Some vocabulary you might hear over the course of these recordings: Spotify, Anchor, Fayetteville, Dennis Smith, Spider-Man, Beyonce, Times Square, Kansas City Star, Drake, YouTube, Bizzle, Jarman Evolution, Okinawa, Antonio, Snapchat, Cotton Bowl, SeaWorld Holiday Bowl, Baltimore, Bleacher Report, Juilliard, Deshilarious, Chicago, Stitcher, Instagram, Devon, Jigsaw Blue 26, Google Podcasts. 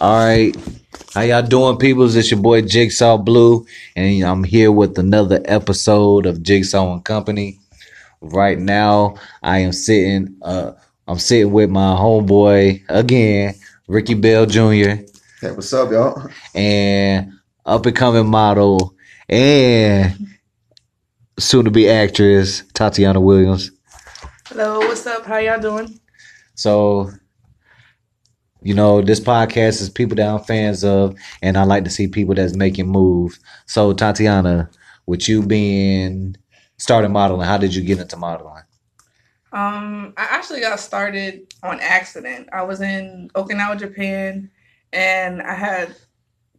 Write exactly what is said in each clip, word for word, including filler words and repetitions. All right. How y'all doing, peoples? It's your boy Jigsaw Blue, and I'm here with another episode of Jigsaw and Company. Right now, I am sitting uh, I'm sitting with my homeboy again, Ricky Bell Junior Hey, what's up, y'all? And up-and-coming model and soon-to-be actress, Tatiana Williams. Hello, what's up? How y'all doing? So, you know, this podcast is people that I'm fans of, and I like to see people that's making moves. So, Tatiana, with you being started modeling, how did you get into modeling? Um, I actually got started on accident. I was in Okinawa, Japan, and I had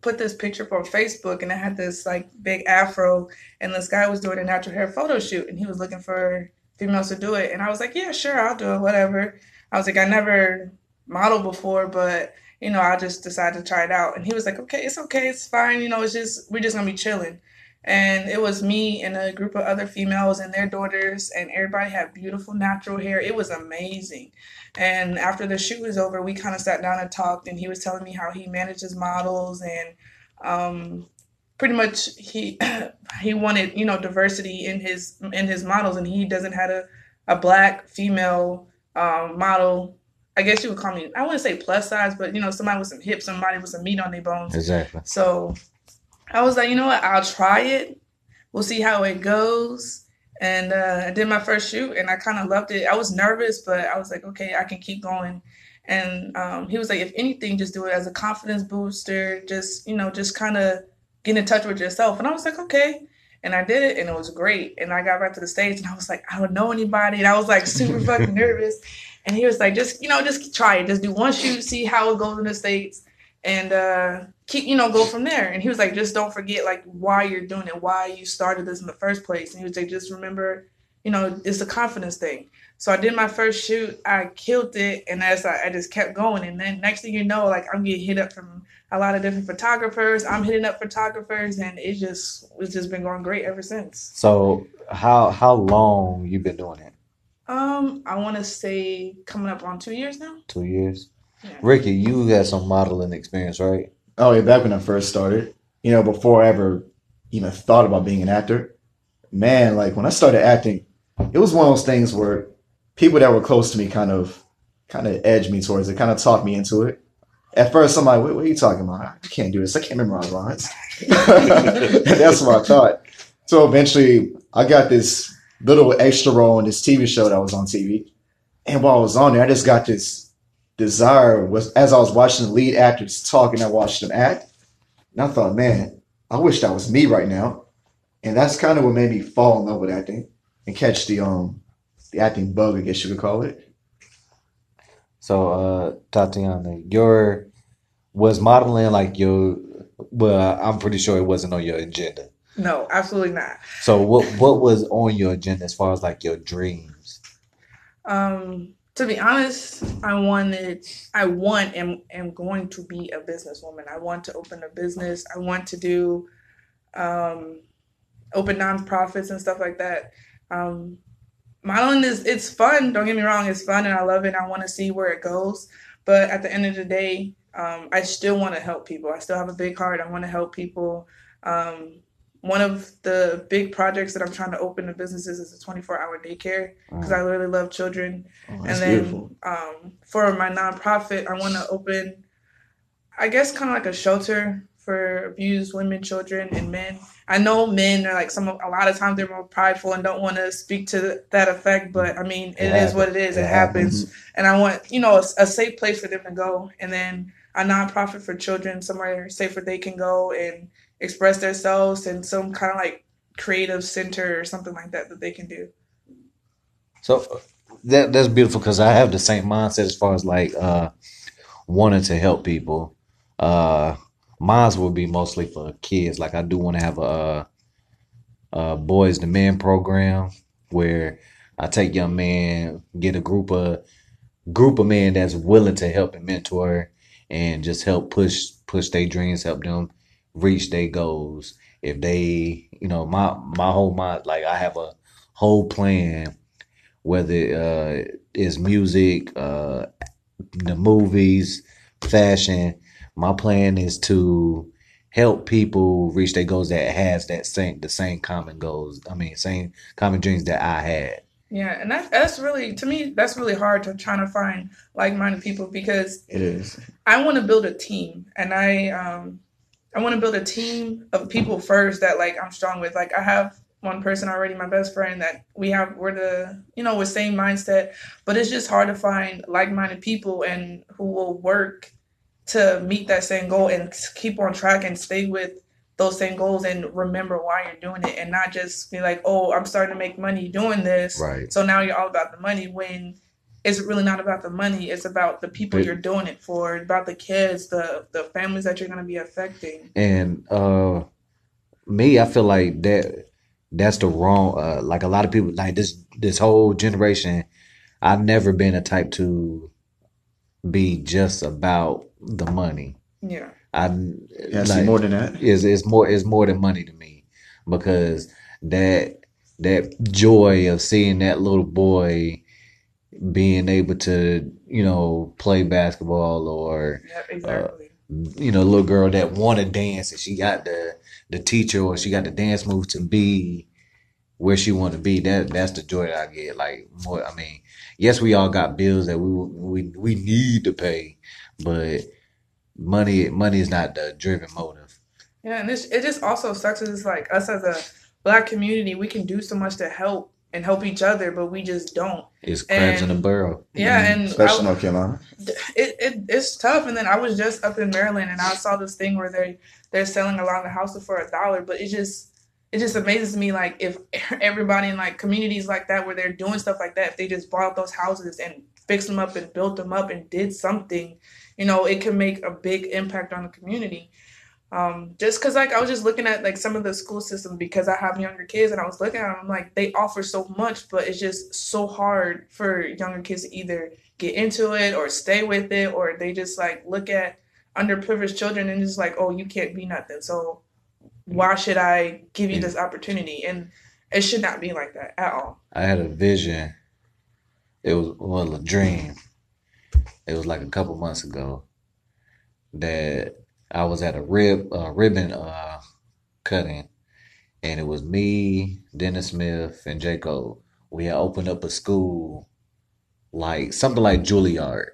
put this picture up on Facebook, and I had this like big afro, and this guy was doing a natural hair photo shoot, and he was looking for females to do it. And I was like, yeah, sure, I'll do it, whatever. I was like, I never modeled before, but, you know, I just decided to try it out. And he was like, okay, it's okay, it's fine. You know, it's just, we're just going to be chilling. And it was me and a group of other females and their daughters, and everybody had beautiful natural hair. It was amazing. And after the shoot was over, we kind of sat down and talked, and he was telling me how he manages models, and um, pretty much he he wanted, you know, diversity in his in his models, and he doesn't have a, a black female um, model. I guess you would call me, I wouldn't say plus size, but, you know, somebody with some hips, somebody with some meat on their bones. Exactly. So I was like, you know what, I'll try it. We'll see how it goes. And uh, I did my first shoot, and I kind of loved it. I was nervous, but I was like, okay, I can keep going. And um, he was like, if anything, just do it as a confidence booster. Just, you know, just kind of get in touch with yourself. And I was like, okay. And I did it, and it was great. And I got back to the stage, and I was like, I don't know anybody. And I was like super fucking nervous. And he was like, just, you know, just try it. Just do one shoot, see how it goes in the States. And uh, keep, you know, go from there. And he was like, just don't forget, like, why you're doing it, why you started this in the first place. And he was like, just remember, you know, it's a confidence thing. So I did my first shoot. I killed it. And as I, I just kept going. And then next thing you know, like, I'm getting hit up from a lot of different photographers. I'm hitting up photographers. And it just, it's just been going great ever since. So how how long you been doing it? Um, I want to say coming up on two years now. Two years. Yeah. Ricky, you got some modeling experience, right? Oh, yeah, back when I first started, you know, before I ever even thought about being an actor, man, like when I started acting, it was one of those things where people that were close to me kind of kind of edged me towards it, kind of talked me into it. At first, I'm like, what, what are you talking about? I can't do this. I can't memorize lines. That's what I thought. So eventually, I got this little extra role in this T V show that was on T V. And while I was on there, I just got this desire was, as I was watching the lead actors talk and I watched them act, and I thought, man, I wish that was me right now. And that's kind of what made me fall in love with acting and catch the um the acting bug, I guess you could call it. So, uh, Tatiana, your was modeling like your, well, I'm pretty sure it wasn't on your agenda. No, absolutely not. So, what what was on your agenda as far as like your dreams? Um. To be honest, I wanted, I want and am going to be a businesswoman. I want to open a business. I want to do, um, open nonprofits and stuff like that. Um, modeling is, it's fun. Don't get me wrong. It's fun and I love it. I want to see where it goes. But at the end of the day, um, I still want to help people. I still have a big heart. I want to help people. Um, One of the big projects that I'm trying to open in businesses is a twenty-four hour daycare because oh. I really love children. Oh, and then beautiful. um for my nonprofit, I want to open, I guess, kind of like a shelter for abused women, children, and men. I know men are like some of, a lot of times they're more prideful and don't want to speak to that effect, but I mean, it, it is what it is. It, it happens. happens. And I want, you know, a, a safe place for them to go. And then a nonprofit for children, somewhere safer they can go and express themselves in some kind of like creative center or something like that that they can do. So that that's beautiful because I have the same mindset as far as like uh, wanting to help people. Uh, mine would be mostly for kids. Like I do want to have a, a boys to men program where I take young men, get a group of group of men that's willing to help and mentor and just help push push their dreams, help them reach their goals. If they, you know, my my whole mind, like I have a whole plan, whether uh, it's music, uh, the movies, fashion, My plan is to help people reach their goals that has that same the same common goals. I mean, same common dreams that I had. Yeah, and that's that's really, to me, that's really hard to try to find like-minded people, because it is. I want to build a team, and I um I want to build a team of people first that like I'm strong with. Like I have one person already, my best friend, that we have, we're the, you know, we're same mindset, but it's just hard to find like-minded people and who will work to meet that same goal and keep on track and stay with those same goals and remember why you're doing it, and not just be like, oh, I'm starting to make money doing this. Right. So now you're all about the money, when it's really not about the money. It's about the people it, you're doing it for, about the kids, the, the families that you're going to be affecting. And uh, me, I feel like that that's the wrong, uh, like a lot of people, like this, this whole generation, I've never been a type to be just about the money. Yeah. I yeah, like, more than that. Is it's more it's more than money to me, because that that joy of seeing that little boy being able to, you know, play basketball, or yep, exactly. uh, you know, little girl that want to dance and she got the the teacher or she got the dance move to be where she want to be. That that's the joy that I get. Like more, I mean, yes, we all got bills that we we we need to pay, but money money is not the driven motive. Yeah, and this, it just also sucks. It's like us as a Black community, we can do so much to help and help each other, but we just don't. It's crabs and, in a barrel. Yeah, mm-hmm. and especially North Carolina. It, it it's tough. And then I was just up in Maryland and I saw this thing where they they're selling a lot of houses for a dollar, but it just it just amazes me, like if everybody in like communities like that where they're doing stuff like that, if they just bought those houses and fixed them up and built them up and did something, you know, it can make a big impact on the community. Um, just because, like, I was just looking at, like, some of the school systems, because I have younger kids, and I was looking at them, like, they offer so much, but it's just so hard for younger kids to either get into it or stay with it, or they just, like, look at underprivileged children and just, like, oh, you can't be nothing, so why should I give you this opportunity? And it should not be like that at all. I had a vision. It was, well, a dream. It was like a couple months ago that I was at a rib uh, ribbon uh, cutting, and it was me, Dennis Smith, and J. Cole. We had opened up a school, like something like Juilliard,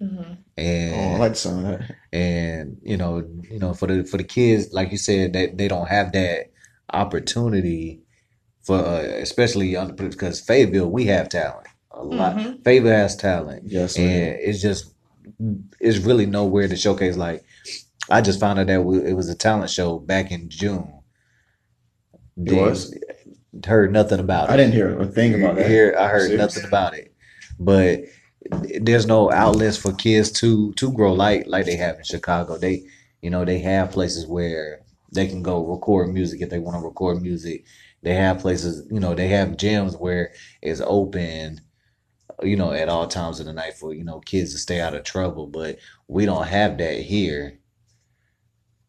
mm-hmm. and oh, I like the sound of that. And you know, you know, for the for the kids, like you said, that they, they don't have that opportunity for, uh, especially under, because Fayetteville, we have talent. A lot. Mm-hmm. Fayetteville has talent. Yes, and man. It's just, it's really nowhere to showcase. Like, I just found out that we, it was a talent show back in June. It didn't, was? Heard nothing about it. I didn't hear a thing about that. Hear, I heard Seriously? nothing about it. But there's no outlets for kids to to grow like like they have in Chicago. They, you know, they have places where they can go record music if they want to record music. They have places, you know, they have gyms where it's open, you know, at all times of the night for, you know, kids to stay out of trouble, but we don't have that here.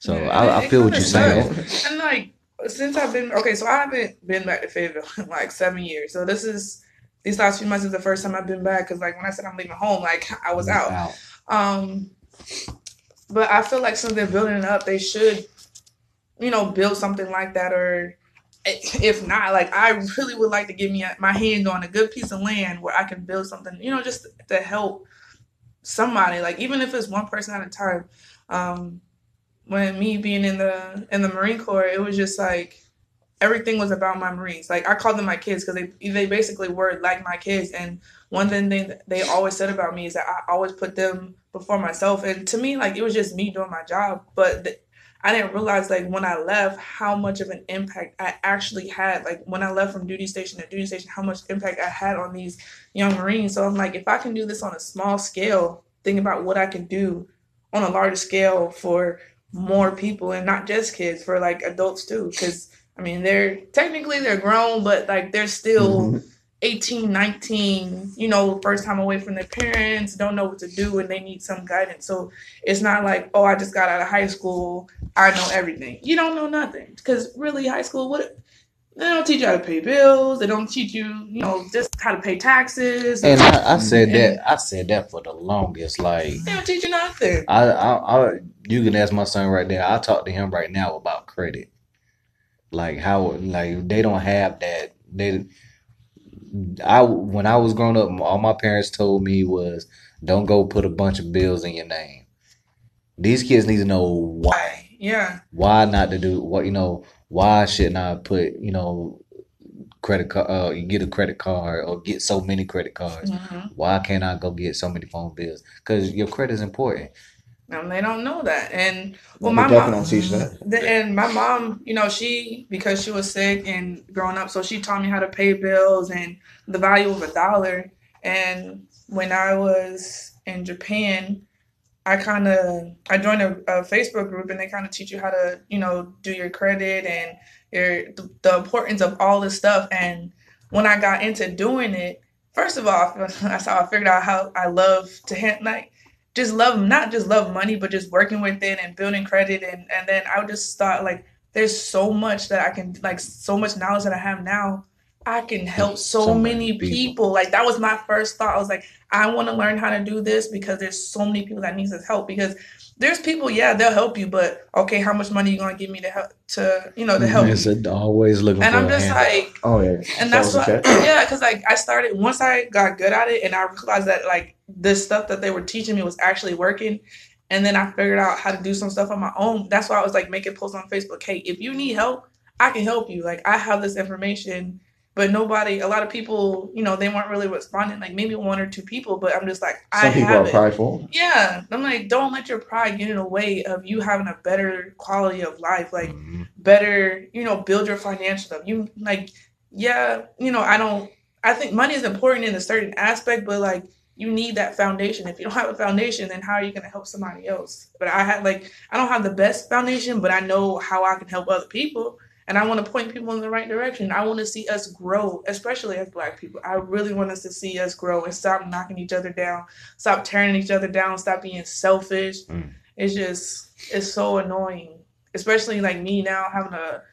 So yeah, I, I feel what you're saying. And like, since I've been, okay, so I haven't been back to Fayetteville in like seven years. So this is, these last few months is the first time I've been back. Cause like when I said I'm leaving home, like I was out. out. Um, but I feel like since they're building it up, they should, you know, build something like that. Or if not, like I really would like to give me a, my hand on a good piece of land where I can build something, you know, just to help somebody, like even if it's one person at a time. Um, when me being in the in the Marine Corps, it was just like everything was about my Marines. Like I called them my kids because they they basically were like my kids. And one thing they, they always said about me is that I always put them before myself. And to me, like it was just me doing my job, but the, I didn't realize, like, when I left, how much of an impact I actually had. Like, when I left from duty station to duty station, how much impact I had on these young Marines. So I'm like, if I can do this on a small scale, think about what I can do on a larger scale for more people, and not just kids, for, like, adults, too. Because, I mean, they're technically they're grown, but, like, they're still mm-hmm. eighteen, nineteen, you know, first time away from their parents, don't know what to do, and they need some guidance. So it's not like, oh, I just got out of high school, I know everything. You don't know nothing, because really high school, what they don't teach you how to pay bills. They don't teach you, you know, just how to pay taxes. And I, I said and, that I said that for the longest. Like they don't teach you nothing. I, I, I You can ask my son right there. I'll talk to him right now about credit. Like how, like they don't have that. They, I when I was growing up, all my parents told me was, don't go put a bunch of bills in your name. These kids need to know why. Yeah. Why not to do what, you know? Why shouldn't I put, you know, credit card? Uh, you get a credit card or get so many credit cards. Mm-hmm. Why can't I go get so many phone bills? Because your credit is important. And they don't know that. And well, my mom don't teach that. And my mom, you know, she because she was sick and growing up, so she taught me how to pay bills and the value of a dollar. And when I was in Japan, I kind of I joined a, a Facebook group, and they kind of teach you how to, you know, do your credit and your the, the importance of all this stuff. And when I got into doing it, first of all, that's how I figured out how I love to hand, like. Just love, not just love money, but just working with it and building credit. And, and then I just thought, like, there's so much that I can, like, so much knowledge that I have now. I can help so, so many, many people. people. Like, that was my first thought. I was like, I want to learn how to do this because there's so many people that need this help. Because there's people, yeah, they'll help you, but, okay, how much money are you going to give me to help, to, you know, to help yes, you? Always looking and for I'm just hand. Like, oh, yeah. And that's why, yeah, because, like, I started, once I got good at it and I realized that, like, this stuff that they were teaching me was actually working. And then I figured out how to do some stuff on my own. That's why I was like making posts on Facebook. Hey, if you need help, I can help you. Like I have this information, but nobody, a lot of people, you know, they weren't really responding, like maybe one or two people, but I'm just like, I have it. Some people are prideful. Yeah. I'm like, don't let your pride get in the way of you having a better quality of life, like mm-hmm. better, you know, build your financial stuff. You like, yeah, you know, I don't, I think money is important in a certain aspect, but like, you need that foundation. If you don't have a foundation, then how are you going to help somebody else? But I had like, I don't have the best foundation, but I know how I can help other people. And I want to point people in the right direction. I want to see us grow, especially as Black people. I really want us to see us grow and stop knocking each other down, stop tearing each other down, stop being selfish. Mm. It's just, it's so annoying, especially like me now having a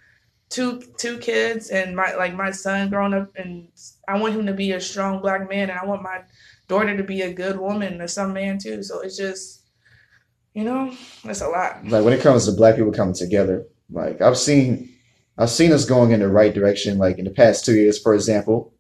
two two kids and my, like my son growing up, and I want him to be a strong Black man, and I want my daughter to be a good woman or some man too. So it's just, you know, it's a lot. Like when it comes to Black people coming together, like I've seen, I've seen us going in the right direction. Like in the past two years, for example,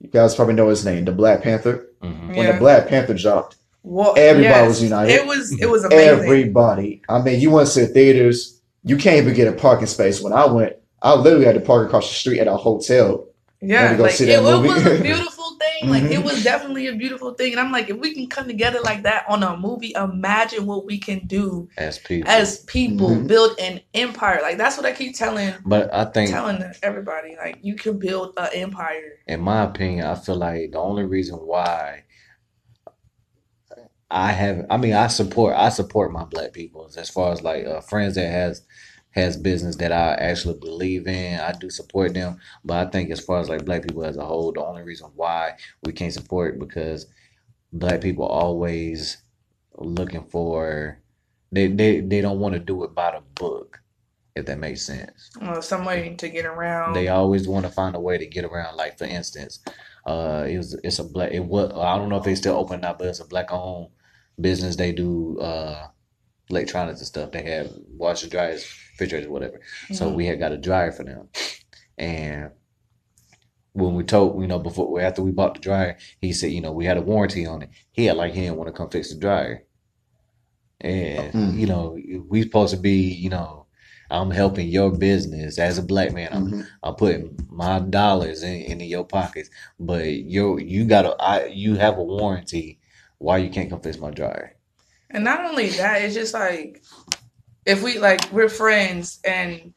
you guys probably know his name, the Black Panther. Mm-hmm. When yeah. the Black Panther dropped, well, everybody yes. was united. It was, it was amazing. Everybody. I mean, you went to the theaters, you can't even get a parking space. When I went, I literally had to park across the street at our hotel. Yeah, go like see that it, movie. It was a beautiful. Thing. Like mm-hmm. it was definitely a beautiful thing, and I'm like, if we can come together like that on a movie, imagine what we can do as people. As people, mm-hmm. build an empire. Like that's what I keep telling. But I think telling everybody, like you can build an empire. In my opinion, I feel like the only reason why I have, I mean, I support, I support my Black people as far as like uh, friends that has. has business that I actually believe in. I do support them. But I think as far as like Black people as a whole, the only reason why we can't support because Black people always looking for, they, they, they don't want to do it by the book, if that makes sense. Well, some way to get around. They always want to find a way to get around. Like for instance, uh, it was, it's a black, it was, I don't know if they still open up, but it's a Black owned business. They do, uh, electronics and stuff. They have washer, dryers, refrigerators, whatever. Mm-hmm. So we had got a dryer for them. And when we told, you know, before after we bought the dryer, he said, you know, we had a warranty on it. He had like he didn't want to come fix the dryer. And mm-hmm. you know, we supposed to be, you know, I'm helping your business as a Black man. I'm mm-hmm. I'm putting my dollars in into your pockets, but you you got a I you have a warranty. Why you can't come fix my dryer? And not only that, it's just like, if we like, we're friends and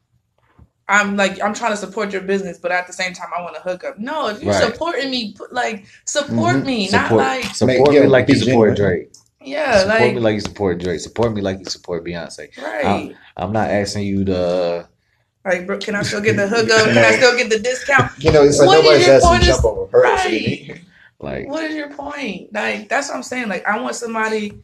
I'm like, I'm trying to support your business, but at the same time, I want to hook up. No, if you're right. supporting me, like, support mm-hmm. me, support, not like. Support me like you support Drake. Yeah. Support like, me like you support Drake. Support me like you support Beyonce. Right. I'm, I'm not asking you to. Like, bro, can I still get the hook up? Can I still get the discount? You know, it's like what nobody's asking to jump over her. Right. Like, what is your point? Like, that's what I'm saying. Like, I want somebody.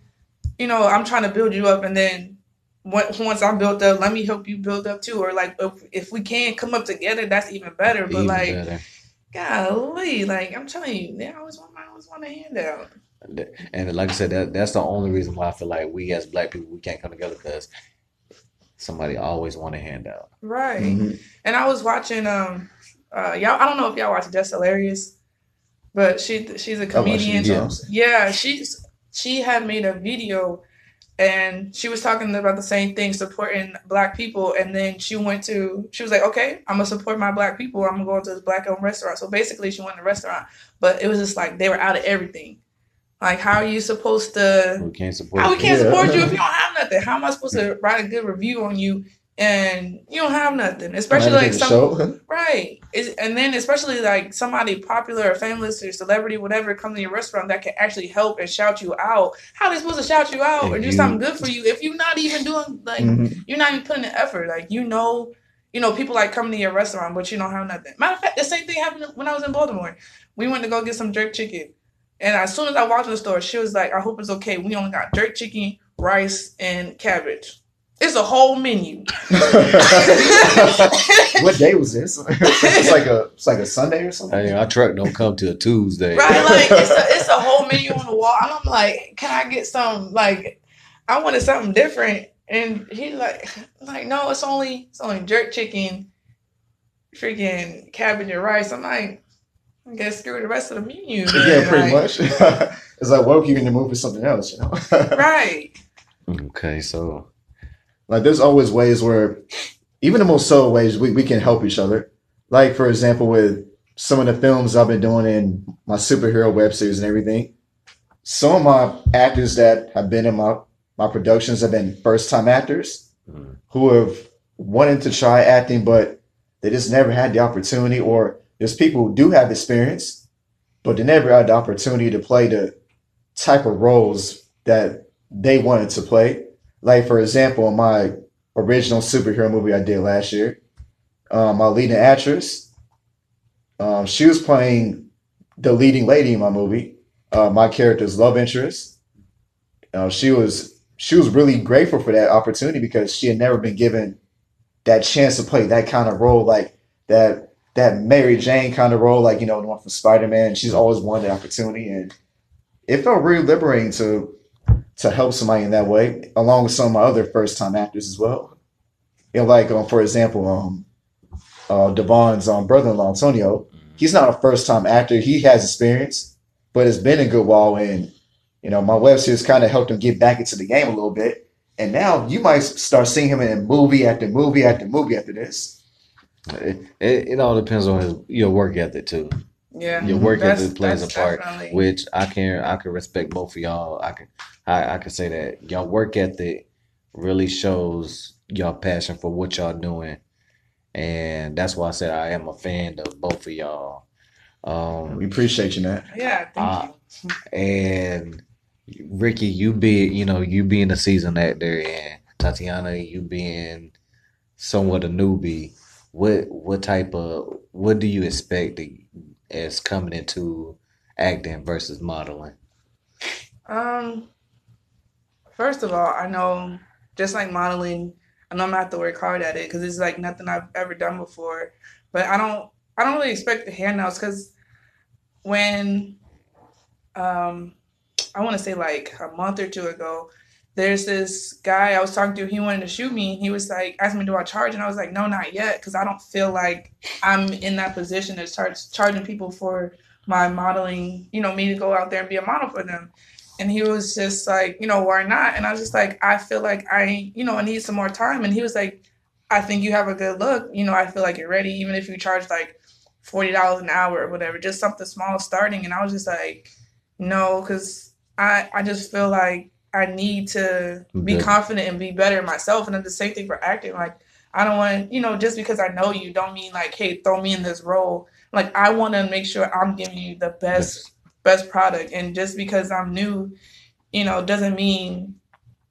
You know, I'm trying to build you up, and then once I'm built up, let me help you build up too. Or like, if, if we can come up together, that's even better. But even like, better. Golly, like I'm telling you, they always want, I always want a handout. And like I said, that that's the only reason why I feel like we as black people, we can't come together, because somebody always want a handout. Right. Mm-hmm. And I was watching, um, uh, y'all. I don't know if y'all watch Deshilarious, but she she's a comedian. Oh, she, yeah. yeah, she's she had made a video, and she was talking about the same thing, supporting black people. And then she went to, she was like, okay, I'm gonna support my black people. I'm gonna go to this black owned restaurant. So basically, she went to the restaurant, but it was just like they were out of everything. Like, how are you supposed to? We can't support. How we can't you. support you if you don't have nothing? How am I supposed to write a good review on you and you don't have nothing? Especially like some right, it's, and then especially like somebody popular or famous or celebrity, whatever, come to your restaurant that can actually help and shout you out. How are they supposed to shout you out if or do you, something good for you if you're not even doing like mm-hmm. you're not even putting the effort? Like you know, you know people like coming to your restaurant, but you don't have nothing. Matter of fact, the same thing happened when I was in Baltimore. We went to go get some jerk chicken. And as soon as I walked in the store, she was like, I hope it's okay. We only got jerk chicken, rice, and cabbage. It's a whole menu. What day was this? It's like a it's like a Sunday or something? I mean, our truck don't come till Tuesday. Right, like, it's a, it's a whole menu on the wall. And I'm like, can I get some, like, I wanted something different. And he like, like no, it's only, it's only jerk chicken, freaking cabbage, and rice. I'm like, I guess screw the rest of the menu. Then. Yeah, pretty like, much. It's like, what if you can move to something else, you know? Right. Okay, so. Like, there's always ways where, even the most subtle ways, we, we can help each other. Like, for example, with some of the films I've been doing in my superhero web series and everything, some of my actors that have been in my, my productions have been first-time actors mm-hmm. who have wanted to try acting, but they just never had the opportunity, or there's people who do have experience, but they never had the opportunity to play the type of roles that they wanted to play. Like, for example, in my original superhero movie I did last year, um, my leading actress, um, she was playing the leading lady in my movie, uh, my character's love interest. Uh, she was she was really grateful for that opportunity because she had never been given that chance to play that kind of role, like that. that Mary Jane kind of role, like, you know, the one from Spider-Man. She's always wanted the opportunity. And it felt really liberating to to help somebody in that way, along with some of my other first-time actors as well. You know, like, um, for example, um, uh, Devon's um, brother-in-law, Antonio, he's not a first-time actor. He has experience, but it's been a good while. And, you know, my web series kind of helped him get back into the game a little bit. And now you might start seeing him in movie after movie after movie after this. It, it, it all depends on his, your work ethic too. Yeah, your work that's, ethic plays a part, definitely. Which I can I can respect both of y'all. I can I, I can say that y'all work ethic really shows y'all passion for what y'all doing, and that's why I said I am a fan of both of y'all. Um, we appreciate you, man. Yeah, thank uh, you. And Ricky, you be you know you being a seasoned actor, and Tatiana, you being somewhat a newbie. What what type of what do you expect as coming into acting versus modeling? Um, first of all, I know just like modeling, I know I'm gonna have to work hard at it because it's like nothing I've ever done before. But I don't I don't really expect the handouts because when um I want to say like a month or two ago. There's this guy I was talking to, he wanted to shoot me. He was like, asked me, do I charge? And I was like, no, not yet. Cause I don't feel like I'm in that position to start charging people for my modeling, you know, me to go out there and be a model for them. And he was just like, you know, why not? And I was just like, I feel like I, you know, I need some more time. And he was like, I think you have a good look. You know, I feel like you're ready. Even if you charge like forty dollars an hour or whatever, just something small starting. And I was just like, no, cause I, I just feel like, I need to be yeah. confident and be better in myself. And then the same thing for acting. Like, I don't want to, you know, just because I know you don't mean like, hey, throw me in this role. Like, I want to make sure I'm giving you the best, best product. And just because I'm new, you know, doesn't mean,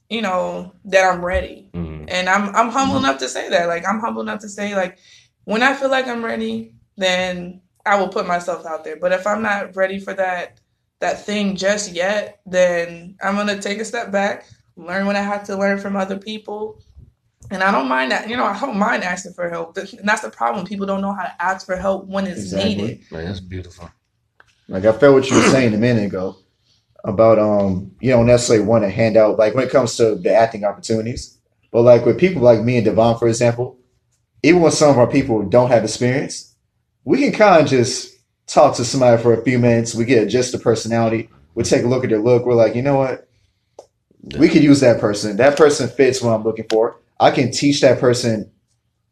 you know, that I'm ready. Mm-hmm. And I'm, I'm humble mm-hmm. enough to say that. Like, I'm humble enough to say, like, when I feel like I'm ready, then I will put myself out there. But if I'm not ready for that, that thing just yet, then I'm going to take a step back, learn what I have to learn from other people. And I don't mind that, you know, I don't mind asking for help. And that's the problem. People don't know how to ask for help when it's exactly. needed. Like, that's beautiful. Like, I felt what you were saying a minute ago. about, um, you don't necessarily want to hand out, like, when it comes to the acting opportunities. But, like, with people like me and Devon, for example, even when some of our people don't have experience, we can kind of just talk to somebody for a few minutes. We get just the personality. We take a look at their look. We're like, you know what? We could use that person. That person fits what I'm looking for. I can teach that person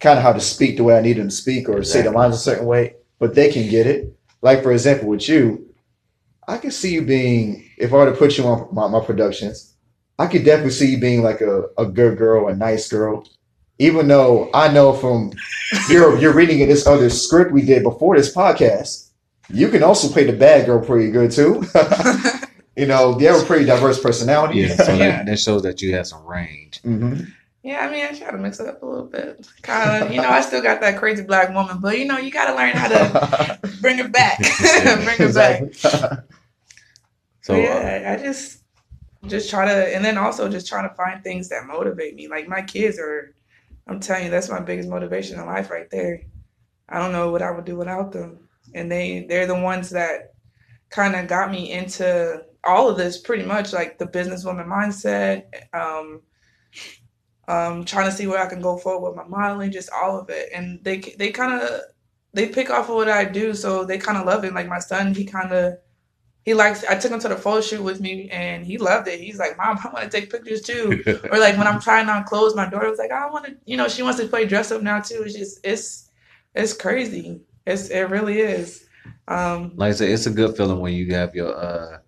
kind of how to speak the way I need them to speak, or exactly. say the lines a certain way, but they can get it. Like, for example, with you, I could see you being, if I were to put you on my, my productions, I could definitely see you being like a, a good girl, a nice girl, even though I know from your, your reading of this other script we did before this podcast, you can also play the bad girl pretty good too. You know, they have a pretty diverse personality. Yeah, so that, that shows that you have some range. Mm-hmm. Yeah, I mean, I try to mix it up a little bit. Kind of, you know, I still got that crazy black woman, but, you know, you got to learn how to bring it back. Bring it exactly. back. So, yeah, uh, I just just try to, and then also just trying to find things that motivate me. Like, my kids are, I'm telling you, that's my biggest motivation in life right there. I don't know what I would do without them. And they, they're the ones that kind of got me into all of this, pretty much, like the businesswoman mindset, um, um, trying to see where I can go forward with my modeling, just all of it. And they they kind of, they pick off of what I do, so they kind of love it. Like my son, he kind of, he likes, I took him to the photo shoot with me, and he loved it. He's like, Mom, I want to take pictures too. Or like when I'm trying on clothes, my daughter was like, I want to, you know, she wants to play dress up now too. It's just, it's, it's crazy. It's, it really is. Um, like I said, it's a good feeling when you have your, uh,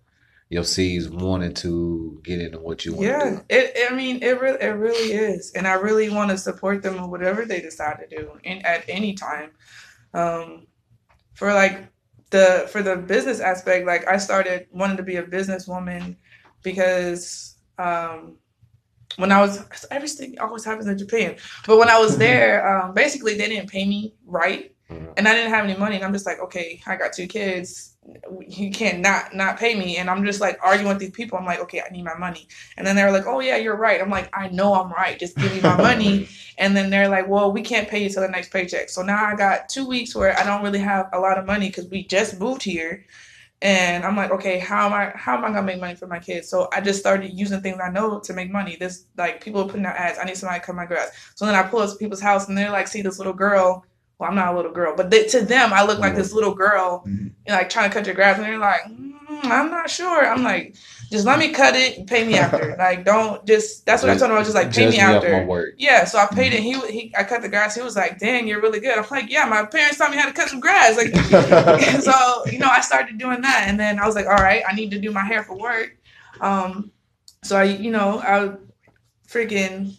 your C's wanting to get into what you want yeah, to do. Yeah, it, I mean, it, re- it really is. And I really want to support them in whatever they decide to do in, at any time. Um, for, like, the for the business aspect, like, I started wanting to be a businesswoman because um, when I was – everything always happens in Japan. But when I was there, um, basically they didn't pay me right, and I didn't have any money. And I'm just like, okay, I got two kids. You can't not not pay me. And I'm just like arguing with these people. I'm like, okay, I need my money. And then they're like, oh yeah, you're right. I'm like, I know I'm right, just give me my money. And then they're like, well, we can't pay you till the next paycheck. So now I got two weeks where I don't really have a lot of money because we just moved here. And I'm like, okay, how am I how am I gonna make money for my kids? So I just started using things I know to make money. This, like, people are putting out ads, I need somebody to cut my grass. So then I pull up to people's house and they're like, see this little girl. Well, I'm not a little girl, but they, to them, I look like this little girl, you know, like trying to cut your grass, and they're like, mm, I'm not sure. I'm like, just let me cut it and pay me after. Like, don't just, that's what I told him. I was just like, pay me after. Yeah, so I paid it. He, he, I cut the grass. He was like, dang, you're really good. I'm like, yeah, my parents taught me how to cut some grass. Like, so, you know, I started doing that. And then I was like, all right, I need to do my hair for work. Um, so I, you know, I freaking...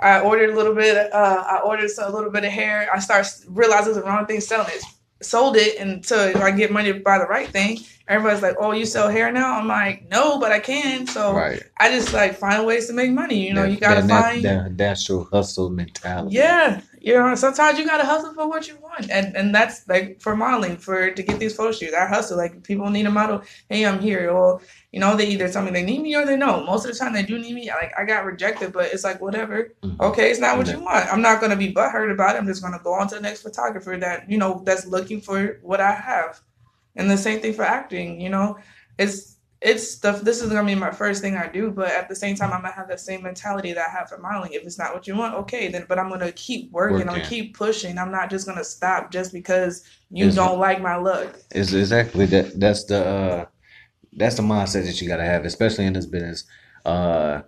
I ordered a little bit. Uh, I ordered a little bit of hair. I start realizing it was the wrong thing selling it. Sold it until I get money to buy the right thing. Everybody's like, "Oh, you sell hair now?" I'm like, "No, but I can." So right. I just like find ways to make money. You know, that, you gotta that, find that, that's your hustle mentality. Yeah, you know, sometimes you gotta hustle for what you want, and and that's like for modeling, for to get these photo shoots. I hustle. Like, people need a model. Hey, I'm here. Or, you know, they either tell me they need me or they know. Most of the time they do need me. Like, I got rejected, but it's like, whatever. Mm-hmm. Okay, it's not what you want. I'm not going to be butthurt about it. I'm just going to go on to the next photographer that, you know, that's looking for what I have. And the same thing for acting, you know. It's, it's stuff. This is going to be my first thing I do, but at the same time, I'm going to have that same mentality that I have for modeling. If it's not what you want, okay, then. But I'm going to keep working. working. I'm going to keep pushing. I'm not just going to stop just because you it's, don't like my look. It's exactly that. That's the... Uh... That's the mindset that you got to have, especially in this business. Uh,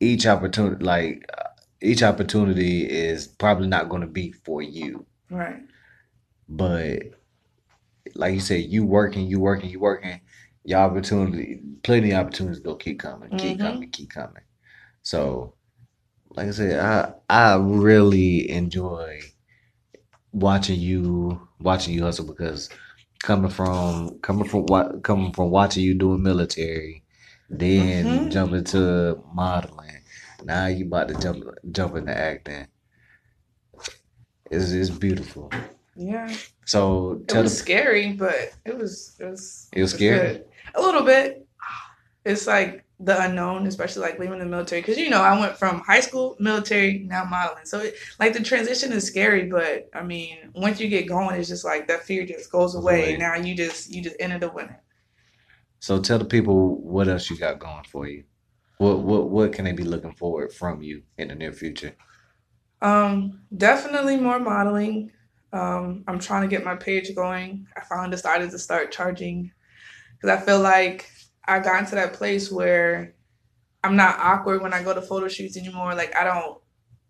each opportunity, like uh, each opportunity is probably not going to be for you. Right. But like you said, you working, you working, you working, your opportunity, plenty of opportunities go keep coming, mm-hmm. keep coming, keep coming. So like I said, I, I really enjoy watching you, watching you hustle because Coming from coming from what coming from watching you doing military, then mm-hmm. jumping to modeling. Now you about to jump jump into acting. It's it's beautiful. Yeah. So tell it was the, scary, but it was it was it was scary good. A little bit. It's like the unknown, especially like leaving the military, because you know I went from high school military now modeling, so it, like the transition is scary, but I mean once you get going, it's just like that fear just goes away. Right. Now you just you just enter the winter. So tell the people what else you got going for you. What what what can they be looking forward from you in the near future? Um, definitely more modeling. Um, I'm trying to get my page going. I finally decided to start charging because I feel like I got into that place where I'm not awkward when I go to photo shoots anymore. Like, I don't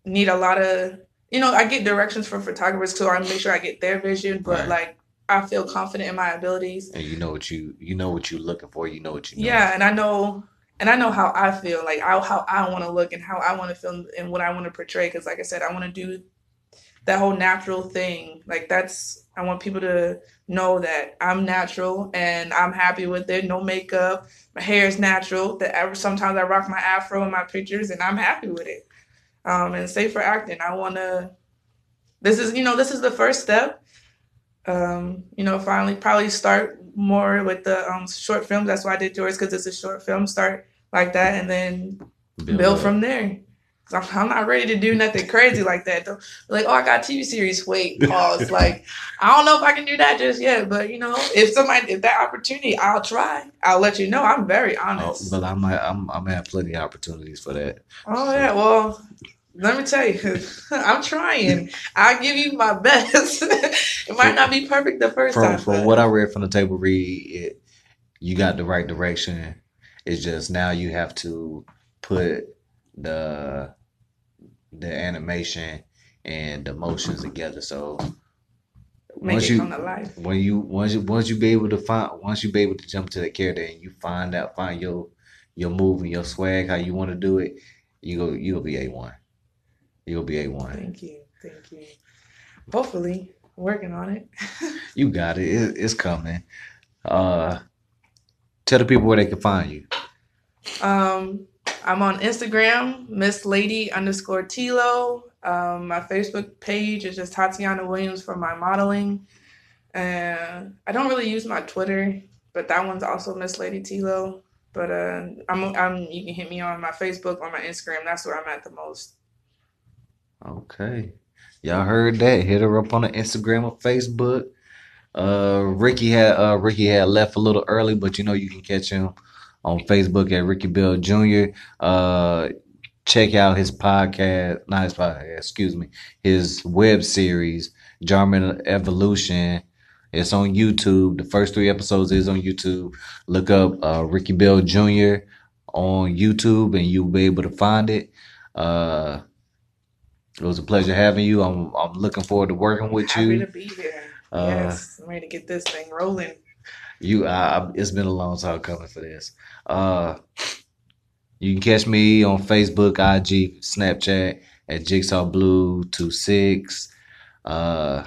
need a lot of, you know, I get directions from photographers so I make sure I get their vision, but right. like, I feel confident in my abilities. And you know what you, you know what you're looking for. You know what you know. Yeah. And I know, and I know how I feel, like I, how I want to look and how I want to feel and what I want to portray. Cause like I said, I want to do that whole natural thing. Like that's, I want people to know that I'm natural and I'm happy with it. No makeup. My hair is natural. That sometimes I rock my afro in my pictures and I'm happy with it. Um, and save for acting. I want to, this is, you know, this is the first step. Um, you know, finally probably start more with the um, short films. That's why I did yours, because it's a short film. Start like that and then build, build from there. Because I'm, I'm not ready to do nothing crazy like that. Though. Like, oh, I got a T V series. Wait, pause. Like, I don't know if I can do that just yet. But, you know, if somebody, if that opportunity, I'll try. I'll let you know. I'm very honest. Oh, but I might, I'm, I'm have plenty of opportunities for that. Oh, so. yeah. Well... Let me tell you, I'm trying. I'll give you my best. It might not be perfect the first from, time. From what I read from the table read, it, you got the right direction. It's just now you have to put the the animation and the motions together. So Make once it you come to life. when you once you once you be able to find once you be able to jump to that character and you find out find your your move and your swag how you want to do it, you go you'll be A one. You'll be A one. Thank you. Thank you. Hopefully, I'm working on it. You got it. it. It's coming. Uh, tell the people where they can find you. Um, I'm on Instagram, Miss Lady underscore Tilo. Um, my Facebook page is just Tatiana Williams for my modeling. And I don't really use my Twitter, but that one's also Miss Lady Tilo. But uh, I'm, I'm, you can hit me on my Facebook, on my Instagram. That's where I'm at the most. Okay, y'all heard that. Hit her up on the Instagram or Facebook. Uh, Ricky had uh Ricky had left a little early, but you know you can catch him on Facebook at Ricky Bell Junior Uh, check out his podcast, not his podcast, excuse me, his web series Jarman Evolution. It's on YouTube. The first three episodes is on YouTube. Look up uh Ricky Bell Junior on YouTube, and you'll be able to find it. Uh. It was a pleasure having you. I'm I'm looking forward to working with Happy you. Happy to be here. Uh, yes, I'm ready to get this thing rolling. You, I, it's been a long time coming for this. Uh, you can catch me on Facebook, I G, Snapchat at Jigsaw Blue twenty-six. Uh,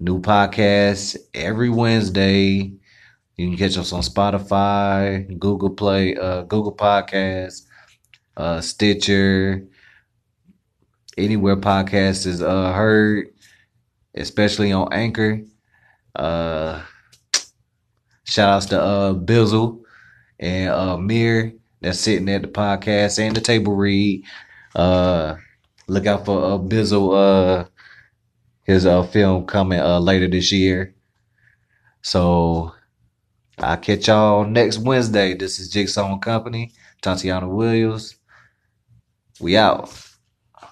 new podcast every Wednesday. You can catch us on Spotify, Google Play, uh, Google Podcasts, uh, Stitcher. Anywhere podcast is uh, heard, especially on Anchor. Uh, shout outs to uh, Bizzle and uh, Mir that's sitting at the podcast and the table read. Uh, look out for uh, Bizzle, uh, his uh, film coming uh, later this year. So I'll catch y'all next Wednesday. This is Jigsaw and Company, Tatiana Williams. We out.